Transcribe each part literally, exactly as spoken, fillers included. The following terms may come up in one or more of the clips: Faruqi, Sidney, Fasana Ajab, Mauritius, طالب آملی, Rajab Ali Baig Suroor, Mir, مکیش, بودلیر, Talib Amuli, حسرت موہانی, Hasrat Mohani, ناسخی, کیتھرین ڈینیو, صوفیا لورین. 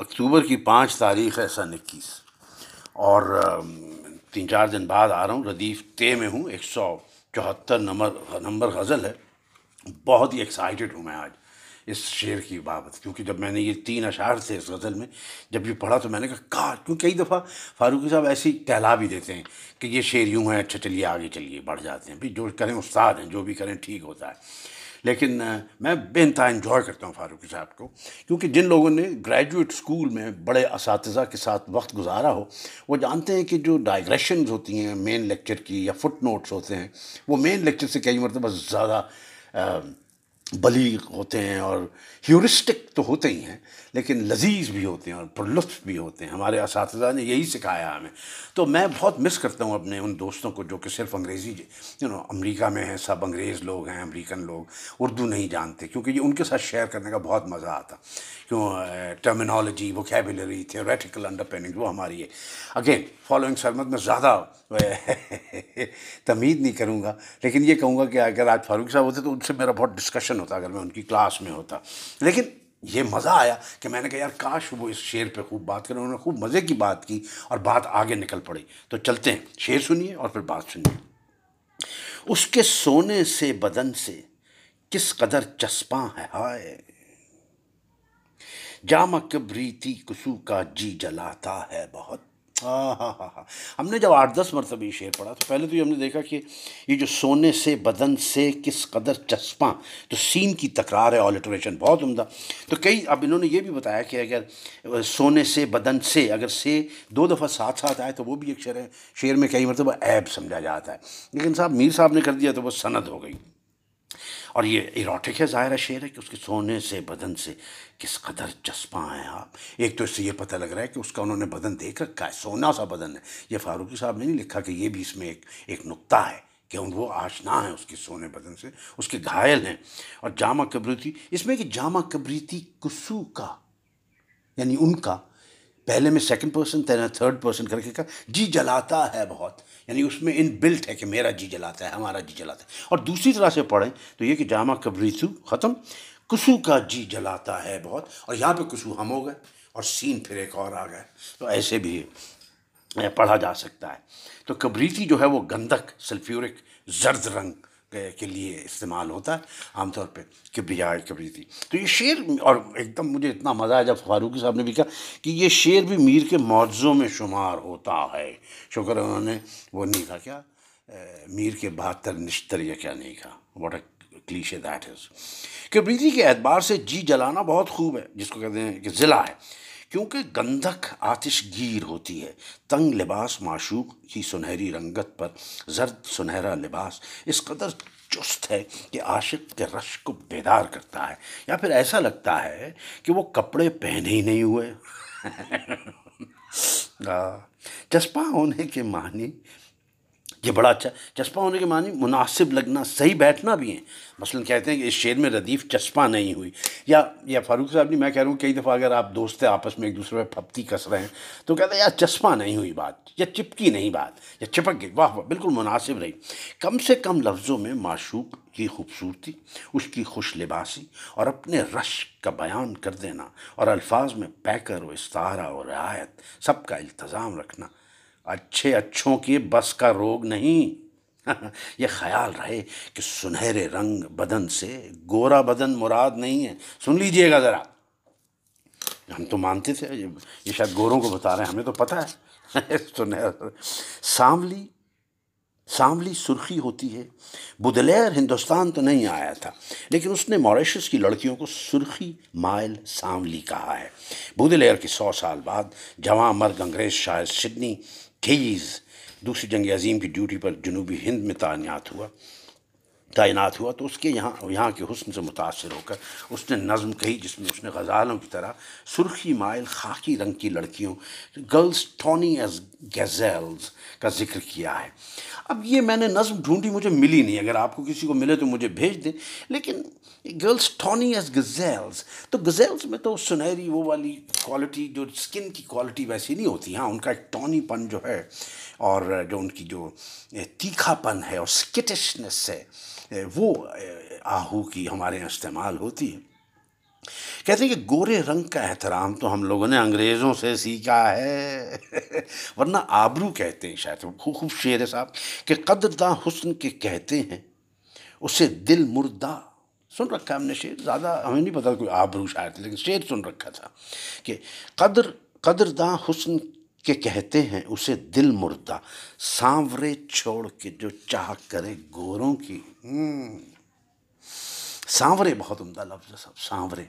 اکتوبر کی پانچ تاریخ ہے سن اکیس, اور تین چار دن بعد آ رہا ہوں, ردیف تے میں ہوں, ایک سو چوہتر نمبر نمبر غزل ہے. بہت ہی ایکسائٹیڈ ہوں میں آج اس شعر کی بابت, کیونکہ جب میں نے یہ تین اشعار تھے اس غزل میں جب یہ پڑھا تو میں نے کہا کہا کیوں کئی دفعہ فاروقی صاحب ایسی ٹہلا بھی دیتے ہیں کہ یہ شعر یوں ہے, اچھا چلیے آگے چلیے, بڑھ جاتے ہیں, بھی جو کریں استاد ہیں, جو بھی کریں ٹھیک ہوتا ہے. لیکن میں بے انتہا انجوائے کرتا ہوں فاروقی صاحب کو, کیونکہ جن لوگوں نے گریجویٹ اسکول میں بڑے اساتذہ کے ساتھ وقت گزارا ہو وہ جانتے ہیں کہ جو ڈائگریشنز ہوتی ہیں مین لیکچر کی یا فٹ نوٹس ہوتے ہیں وہ مین لیکچر سے کئی مرتبہ زیادہ بلیغ ہوتے ہیں, اور ہیورسٹک تو ہوتے ہی ہیں لیکن لذیذ بھی ہوتے ہیں اور پرلطف بھی ہوتے ہیں. ہمارے اساتذہ نے یہی سکھایا ہمیں, تو میں بہت مس کرتا ہوں اپنے ان دوستوں کو جو کہ صرف انگریزی, یو نو امریکہ میں ہیں, سب انگریز لوگ ہیں, امریکن لوگ اردو نہیں جانتے, کیونکہ یہ ان کے ساتھ شیئر کرنے کا بہت مزہ آتا, کیوں ٹرمینالوجی, ووکیبلری, تھیوریٹیکل انڈرپیننگ وہ ہماری ہے. اگین فالوئنگ سرمت میں زیادہ تمید نہیں کروں گا, لیکن یہ کہوں گا کہ اگر آج فاروق صاحب ہوتے تو ان سے میرا بہت ڈسکشن ہوتا اگر میں ان کی کلاس میں ہوتا. لیکن یہ مزہ آیا کہ میں نے کہا یار کاش وہ اس شعر پہ خوب بات کریں, انہوں نے خوب مزے کی بات کی اور بات آگے نکل پڑی. تو چلتے ہیں, شعر سنیے اور پھر بات سنیے. اس کے سونے سے بدن سے کس قدر چسپاں ہے ہائے, جامہ کبریتی کسو کا جی جلاتا ہے بہت. ہاں ہاں ہاں ہاں ہم نے جب آٹھ دس مرتبہ یہ شعر پڑھا تو پہلے تو یہ ہم نے دیکھا کہ یہ جو سونے سے بدن سے کس قدر چسپاں, تو سین کی تکرار ہے اور الٹریشن بہت عمدہ. تو کئی اب انہوں نے یہ بھی بتایا کہ اگر سونے سے بدن سے اگر سے دو دفعہ ساتھ ساتھ آئے تو وہ بھی ایک شعر ہے, شعر میں کئی مرتبہ عیب سمجھا جاتا ہے, لیکن صاحب میر صاحب نے کر دیا تو وہ سند ہو گئی اور یہ ایروٹک ہے, ظاہرہ شعر ہے کہ اس کے سونے سے بدن سے کس قدر چسپاں ہیں آپ. ایک تو اس سے یہ پتہ لگ رہا ہے کہ اس کا انہوں نے بدن دیکھ رکھا ہے, سونا سا بدن ہے, یہ فاروقی صاحب نے نہیں لکھا کہ یہ بھی اس میں ایک ایک نقطہ ہے کہ وہ آشنا ہیں اس کے سونے بدن سے, اس کے گھائل ہیں. اور جامہ کبریتی اس میں کہ جامہ کبریتی کسو کا, یعنی ان کا پہلے میں سیکنڈ پرسن تھرڈ پرسن کر کے کا جی جلاتا ہے بہت, یعنی اس میں ان بلٹ ہے کہ میرا جی جلاتا ہے, ہمارا جی جلاتا ہے. اور دوسری طرح سے پڑھیں تو یہ کہ جامہ کبریتو ختم, کسو کا جی جلاتا ہے بہت, اور یہاں پہ کسو ہم ہو گئے اور سین پھر ایک اور آ گئے, تو ایسے بھی پڑھا جا سکتا ہے. تو کبریتی جو ہے وہ گندھک سلفیورک زرد رنگ کے لیے استعمال ہوتا ہے عام طور پہ کبریائے کبریتی. تو یہ شعر, اور ایک دم مجھے اتنا مزہ آیا جب فاروقی صاحب نے بھی کہا کہ یہ شعر بھی میر کے معجزوں میں شمار ہوتا ہے. شکر انہوں نے وہ نہیں کہا کیا میر کے بہتر نشتر, یہ کیا نہیں کہا, what a cliché that is. کبریتی کے اعتبار سے جی جلانا بہت خوب ہے, جس کو کہتے ہیں کہ ضلع ہے, کیونکہ گندھک آتش گیر ہوتی ہے. تنگ لباس معشوق کی سنہری رنگت پر زرد سنہرا لباس اس قدر چست ہے کہ عاشق کے رش کو بیدار کرتا ہے, یا پھر ایسا لگتا ہے کہ وہ کپڑے پہنے ہی نہیں ہوئے. چسپاں ہونے کے معنی یہ بڑا اچھا, چسپاں ہونے کے معنی مناسب لگنا, صحیح بیٹھنا بھی ہے. مثلا کہتے ہیں کہ اس شعر میں ردیف چسپاں نہیں ہوئی, یا یا فاروق صاحب نے, میں کہہ رہا ہوں کئی دفعہ اگر آپ دوست ہیں آپس میں ایک دوسرے پہ پھپتی کس رہے ہیں تو کہتے ہیں یار چسپاں نہیں ہوئی بات, یا چپکی نہیں بات, یا چپک گئی. واہ واہ, بالکل مناسب رہی. کم سے کم لفظوں میں معشوق کی خوبصورتی, اس کی خوش لباسی اور اپنے رش کا بیان کر دینا, اور الفاظ میں پیکر و استعارہ و رعایت سب کا التزام رکھنا. اچھے اچھوں کے بس کا روگ نہیں. یہ خیال رہے کہ سنہرے رنگ بدن سے گورا بدن مراد نہیں ہے. سن لیجئے گا ذرا, ہم تو مانتے تھے, یہ شاید گوروں کو بتا رہے ہیں, ہمیں تو پتہ ہے. سنہرا سانولی سانولی سرخی ہوتی ہے. بودلیر ہندوستان تو نہیں آیا تھا, لیکن اس نے موریشس کی لڑکیوں کو سرخی مائل سانولی کہا ہے. بودلیر کے سو سال بعد جواں مرگ انگریز شاعر سڈنی کیز دوسری جنگ عظیم کی ڈیوٹی پر جنوبی ہند میں تعینات ہوا تعینات ہوا تو اس کے یہاں یہاں کے حسن سے متاثر ہو کر اس نے نظم کہی, جس میں اس نے غزالوں کی طرح سرخی مائل خاکی رنگ کی لڑکیوں گرلز ٹونی ایز گیزیلز کا ذکر کیا ہے. اب یہ میں نے نظم ڈھونڈی, مجھے ملی نہیں, اگر آپ کو کسی کو ملے تو مجھے بھیج دیں. لیکن گرلز ٹونی ایز گزیلز, تو گزیلز میں تو سنہری وہ والی کوالٹی جو سکن کی کوالٹی ویسی نہیں ہوتی, ہاں ان کا ایک ٹونی پن جو ہے اور جو ان کی جو تیکھا پن ہے اور سکٹشنس ہے وہ آہو کی ہمارے یہاں استعمال ہوتی ہے. کہتے ہیں کہ گورے رنگ کا احترام تو ہم لوگوں نے انگریزوں سے سیکھا ہے ورنہ آبرو کہتے ہیں شاید. خوب خوب شعر ہے صاحب کہ قدرداں حسن کے کہتے ہیں اسے دل مردہ. سن رکھا ہم نے شعر, زیادہ ہمیں نہیں پتا کوئی آبرو شاید, لیکن شعر سن رکھا تھا کہ قدر قدرداں حسن کہ کہتے ہیں اسے دل مردہ سانورے چھوڑ کے جو چاہ کرے گوروں کی. سانورے بہت عمدہ لفظ ہے سب, سانورے.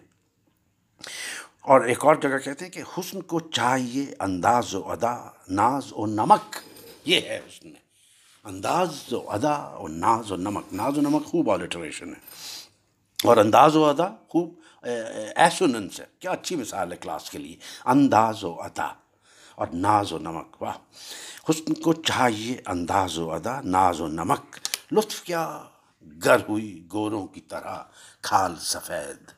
اور ایک اور جگہ کہتے ہیں کہ حسن کو چاہیے انداز و ادا ناز و نمک. یہ ہے حسن میں انداز و ادا اور ناز و نمک. ناز و نمک خوب آلٹریشن ہے, اور انداز و ادا خوب ایسوننس ہے. کیا اچھی مثال ہے کلاس کے لیے, انداز و ادا اور ناز و نمک. واہ, حسن کو چاہیے انداز و ادا ناز و نمک, لطف کیا گر ہوئی گوروں کی طرح کھال سفید.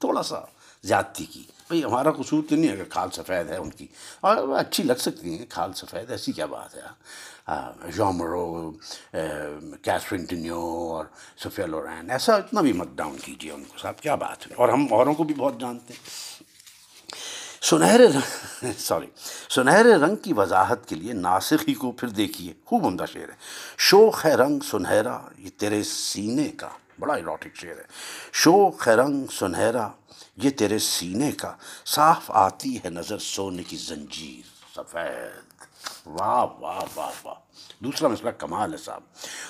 تھوڑا سا زیادتی کی, بھئی ہمارا قصور تو نہیں ہے کہ کھال سفید ہے ان کی, اور اچھی لگ سکتی ہیں کھال سفید, ایسی کیا بات ہے. ژامرو, کیتھرین ڈینیو اور صوفیا لورین, ایسا اتنا بھی مت ڈاؤن کیجیے ان کو صاحب, کیا بات ہے. اور ہم اوروں کو بھی بہت جانتے ہیں. سنہرے رنگ سوری سنہرے رنگ کی وضاحت کے لیے ناسخی کو پھر دیکھیے, خوب عمدہ شعر ہے. شوق ہے رنگ سنہرا یہ تیرے سینے کا, بڑا ایروٹک شعر ہے. شوق ہے رنگ سنہرا یہ تیرے سینے کا, صاف آتی ہے نظر سونے کی زنجیر سفید. واہ واہ واہ واہ, دوسرا مسئلہ کمال ہے صاحب.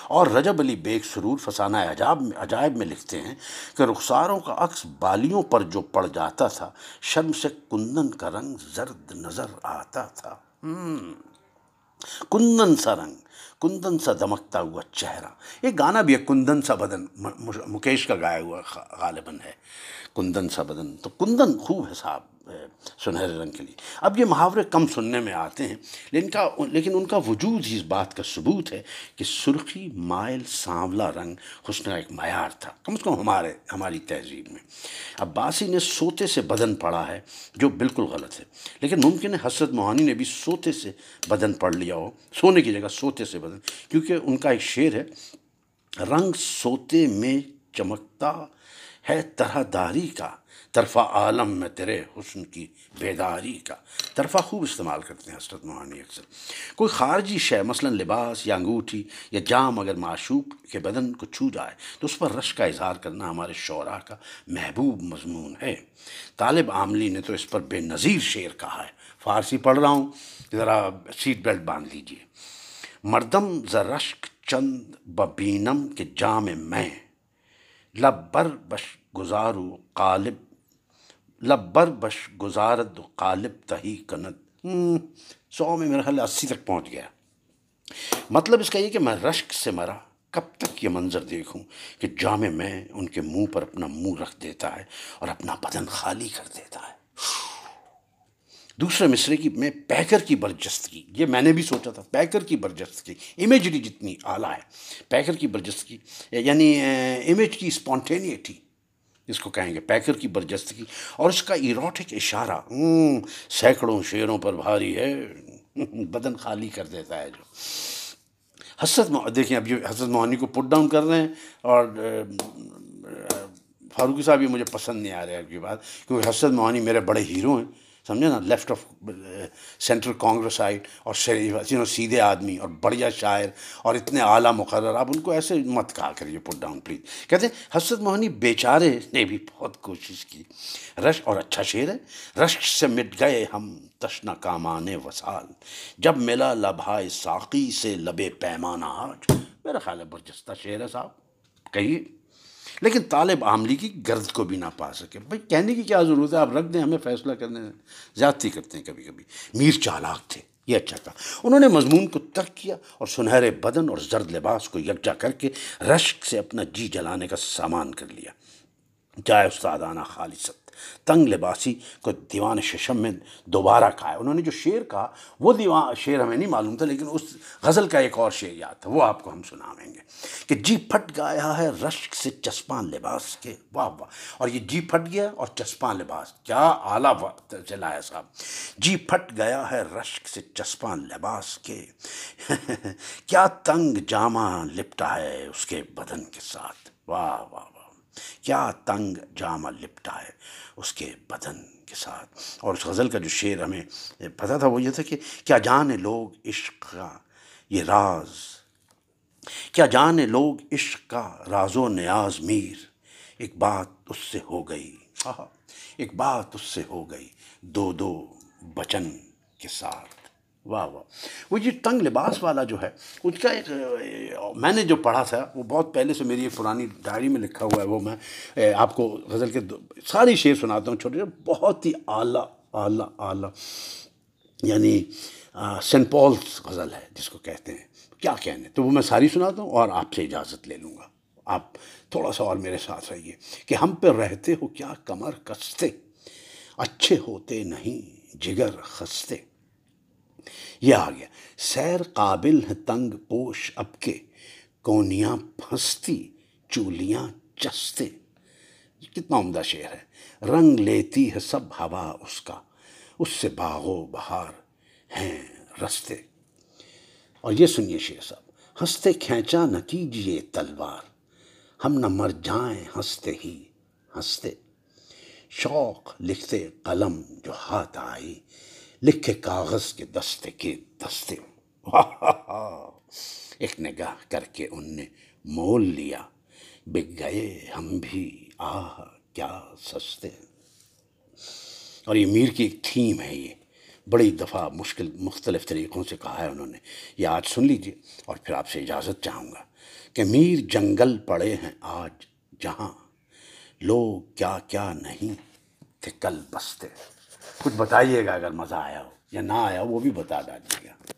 اور رجب علی بیگ سرور فسانہ عجاب میں عجائب میں لکھتے ہیں کہ رخساروں کا عکس بالیوں پر جو پڑ جاتا تھا, شمس کندن کا رنگ زرد نظر آتا تھا. hmm. کندن سا رنگ, کندن سا دمکتا ہوا چہرہ. یہ گانا بھی ہے کندن سا بدن, مکیش کا گایا ہوا غالباً ہے, کندن سا بدن. تو کندن خوب ہے صاحب سنہرے رنگ کے لیے. اب یہ محاورے کم سننے میں آتے ہیں, لیکن کا لیکن ان کا وجود ہی اس بات کا ثبوت ہے کہ سرخی مائل سانولا رنگ حسن کا ایک معیار تھا, کم از کم ہمارے ہماری تہذیب میں. عباسی نے سوتے سے بدن پڑھا ہے جو بالکل غلط ہے, لیکن ممکن ہے حسرت موہانی نے بھی سوتے سے بدن پڑھ لیا ہو, سونے کی جگہ سوتے سے بدن, کیونکہ ان کا ایک شعر ہے, رنگ سوتے میں چمکتا ہے طرح داری کا, طرفہ عالم میں تیرے حسن کی بیداری کا. طرفہ خوب استعمال کرتے ہیں حسرت موہانی اکثر. کوئی خارجی شے مثلا لباس یا انگوٹھی یا جام اگر معشوق کے بدن کو چھو جائے تو اس پر رش کا اظہار کرنا ہمارے شعراء کا محبوب مضمون ہے. طالب آملی نے تو اس پر بے نظیر شعر کہا ہے, فارسی پڑھ رہا ہوں, ذرا سیٹ بیلٹ باندھ لیجئے. مردم ز رشک چند ببینم کے جام میں, لب بر بش گزارو قالب لبر بش گزارد قالب تہی کنت. سو میں میرا خیال اسی تک پہنچ گیا. مطلب اس کا یہ کہ میں رشک سے مرا کب تک یہ منظر دیکھوں کہ جامع میں ان کے منہ پر اپنا منہ رکھ دیتا ہے اور اپنا بدن خالی کر دیتا ہے. دوسرے مصرے کی میں پیکر کی برجستگی, یہ میں نے بھی سوچا تھا, پیکر کی برجستگی امیجری جتنی اعلیٰ ہے, پیکر کی برجستگی یعنی امیج کی اسپونٹینیٹی اس کو کہیں گے, پیکر کی برجستگی. اور اس کا ایروٹک اشارہ سینکڑوں شعروں پر بھاری ہے, بدن خالی کر دیتا ہے جو حسرت. دیکھیں اب یہ حسرت موہانی کو پٹ ڈاؤن کر رہے ہیں, اور فاروقی صاحب یہ مجھے پسند نہیں آ رہے آپ کی بات, کیونکہ حسرت موہانی میرے بڑے ہیرو ہیں, سمجھے نا, left of central Congress side, اور شریف سیدھے آدمی اور بڑھیا شاعر اور اتنے اعلیٰ مقرر, آپ ان کو ایسے مت کہا کریے پٹ ڈاؤن پلیز. کہتے ہیں حسرت موہانی بیچارے نے بھی بہت کوشش کی. رش اور اچھا شعر ہے. رشک سے مٹ گئے ہم تشنا کامان وسال, جب ملا لبھائے ساقی سے لبے پیمانہ آج. میرا خیال ہے برجستہ شعر ہے صاحب, کہیے, لیکن طالب عاملی کی گرد کو بھی نہ پا سکے. بھائی کہنے کی کیا ضرورت ہے, آپ رکھ دیں, ہمیں فیصلہ کرنے دیں. زیادتی کرتے ہیں کبھی کبھی. میر چالاک تھے, یہ اچھا تھا, انہوں نے مضمون کو ترک کیا اور سنہرے بدن اور زرد لباس کو یکجا کر کے رشک سے اپنا جی جلانے کا سامان کر لیا. جائے استادانہ خالصت تنگ لباسی کو دیوان ششم میں دوبارہ کہا ہے. انہوں نے جو شعر کہا وہ دیوان شعر ہمیں نہیں معلوم تھا, لیکن اس غزل کا ایک اور شعر یاد تھا, وہ آپ کو ہم سناویں گے کہ جی پھٹ گیا ہے رشک سے چسپاں لباس کے. واہ واہ, اور یہ جی پھٹ گیا اور چسپاں لباس, کیا اعلیٰ چلا ہے صاحب. جی پھٹ گیا ہے رشک سے چسپاں لباس کے کیا تنگ جامہ لپٹا ہے اس کے بدن کے ساتھ. واہ واہ واہ, کیا تنگ جامہ لپٹا ہے اس کے بدن کے ساتھ. اور اس غزل کا جو شعر ہمیں پتہ تھا وہ یہ تھا کہ کیا جانے لوگ عشق کا یہ راز، کیا جانے لوگ عشق کا راز و نیاز. میر ایک بات اس سے ہو گئی، آہا ایک بات اس سے ہو گئی، دو دو بچن کے ساتھ. واہ واہ. وہ یہ تنگ لباس والا جو ہے اس کا ایک میں نے جو پڑھا تھا وہ بہت پہلے سے میری ایک پرانی ڈائری میں لکھا ہوا ہے، وہ میں آپ کو غزل کے ساری شعر سناتا ہوں چھوٹے چھوٹے، بہت ہی اعلیٰ اعلیٰ اعلیٰ یعنی سینٹ پالس غزل ہے جس کو کہتے ہیں، کیا کہنے. تو وہ میں ساری سناتا ہوں اور آپ سے اجازت لے لوں گا، آپ تھوڑا سا اور میرے ساتھ رہیے. کہ ہم پہ رہتے ہو کیا کمر کستے، اچھے ہوتے نہیں جگر خستے. یہ آ گیا سیر قابل ہے تنگ پوش اب کے، کونیاں پھنستی چولیاں چستے. کتنا عمدہ شعر ہے. رنگ لیتی ہے سب ہوا اس کا، اس سے باغ و بہار ہیں رستے. اور یہ سنیے شعر صاحب، ہنستے کھینچا نہ کیجیے تلوار، ہم نہ مر جائیں ہنستے ہی ہنستے. شوق لکھتے قلم جو ہاتھ آئی، لکھے کاغذ کے دستے کے دستے. ایک نگاہ کر کے ان نے مول لیا، بک گئے ہم بھی آہ کیا سستے. اور یہ میر کی ایک تھیم ہے، یہ بڑی دفعہ مشکل مختلف طریقوں سے کہا ہے انہوں نے. یہ آج سن لیجئے اور پھر آپ سے اجازت چاہوں گا. کہ میر جنگل پڑے ہیں آج جہاں، لوگ کیا کیا نہیں تھے کل بستے. کچھ بتائیے گا اگر مزہ آیا ہو یا نہ آیا ہو وہ بھی بتا ڈالیے گا.